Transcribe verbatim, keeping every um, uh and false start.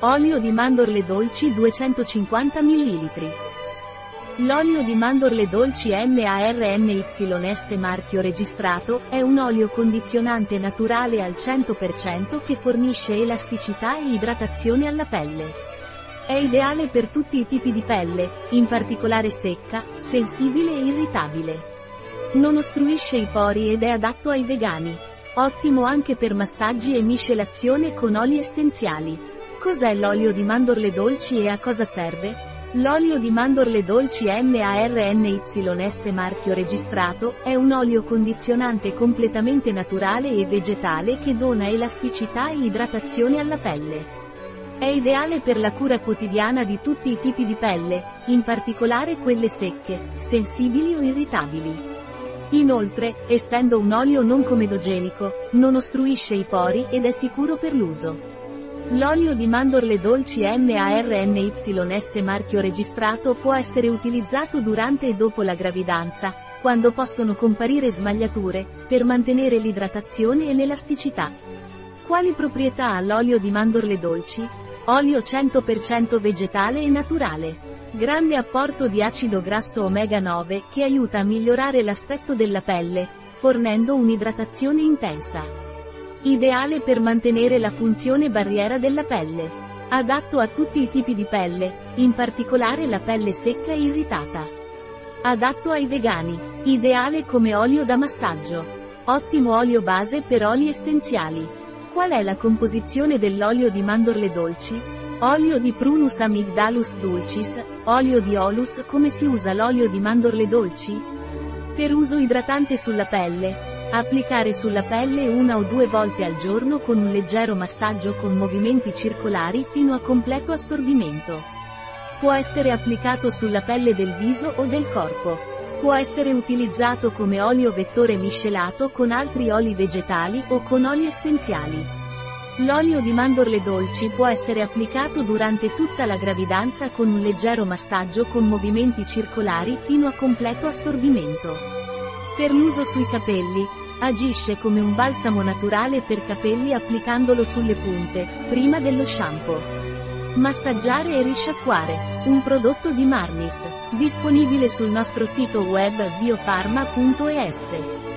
Olio di mandorle dolci duecentocinquanta millilitri. L'olio di mandorle dolci MARNYS marchio registrato, è un olio condizionante naturale al cento per cento che fornisce elasticità e idratazione alla pelle. È ideale per tutti i tipi di pelle, in particolare secca, sensibile e irritabile. Non ostruisce i pori ed è adatto ai vegani. Ottimo anche per massaggi e miscelazione con oli essenziali. Cos'è l'olio di mandorle dolci e a cosa serve? L'olio di mandorle dolci MARNYS marchio registrato, è un olio condizionante completamente naturale e vegetale che dona elasticità e idratazione alla pelle. È ideale per la cura quotidiana di tutti i tipi di pelle, in particolare quelle secche, sensibili o irritabili. Inoltre, essendo un olio non comedogenico, non ostruisce i pori ed è sicuro per l'uso. L'olio di mandorle dolci MARNYS marchio registrato può essere utilizzato durante e dopo la gravidanza, quando possono comparire smagliature, per mantenere l'idratazione e l'elasticità. Quali proprietà ha l'olio di mandorle dolci? Olio cento per cento vegetale e naturale. Grande apporto di acido grasso omega nove che aiuta a migliorare l'aspetto della pelle, fornendo un'idratazione intensa. Ideale per mantenere la funzione barriera della pelle. Adatto a tutti i tipi di pelle, in particolare la pelle secca e irritata. Adatto ai vegani. Ideale come olio da massaggio. Ottimo olio base per oli essenziali. Qual è la composizione dell'olio di mandorle dolci? Olio di Prunus amygdalus dulcis, olio di Olus. Come si usa l'olio di mandorle dolci? Per uso idratante sulla pelle. Applicare sulla pelle una o due volte al giorno con un leggero massaggio con movimenti circolari fino a completo assorbimento. Può essere applicato sulla pelle del viso o del corpo. Può essere utilizzato come olio vettore miscelato con altri oli vegetali o con oli essenziali. L'olio di mandorle dolci può essere applicato durante tutta la gravidanza con un leggero massaggio con movimenti circolari fino a completo assorbimento. Per l'uso sui capelli, agisce come un balsamo naturale per capelli applicandolo sulle punte, prima dello shampoo. Massaggiare e risciacquare. Un prodotto di Marnys, disponibile sul nostro sito web bio farma punto e s.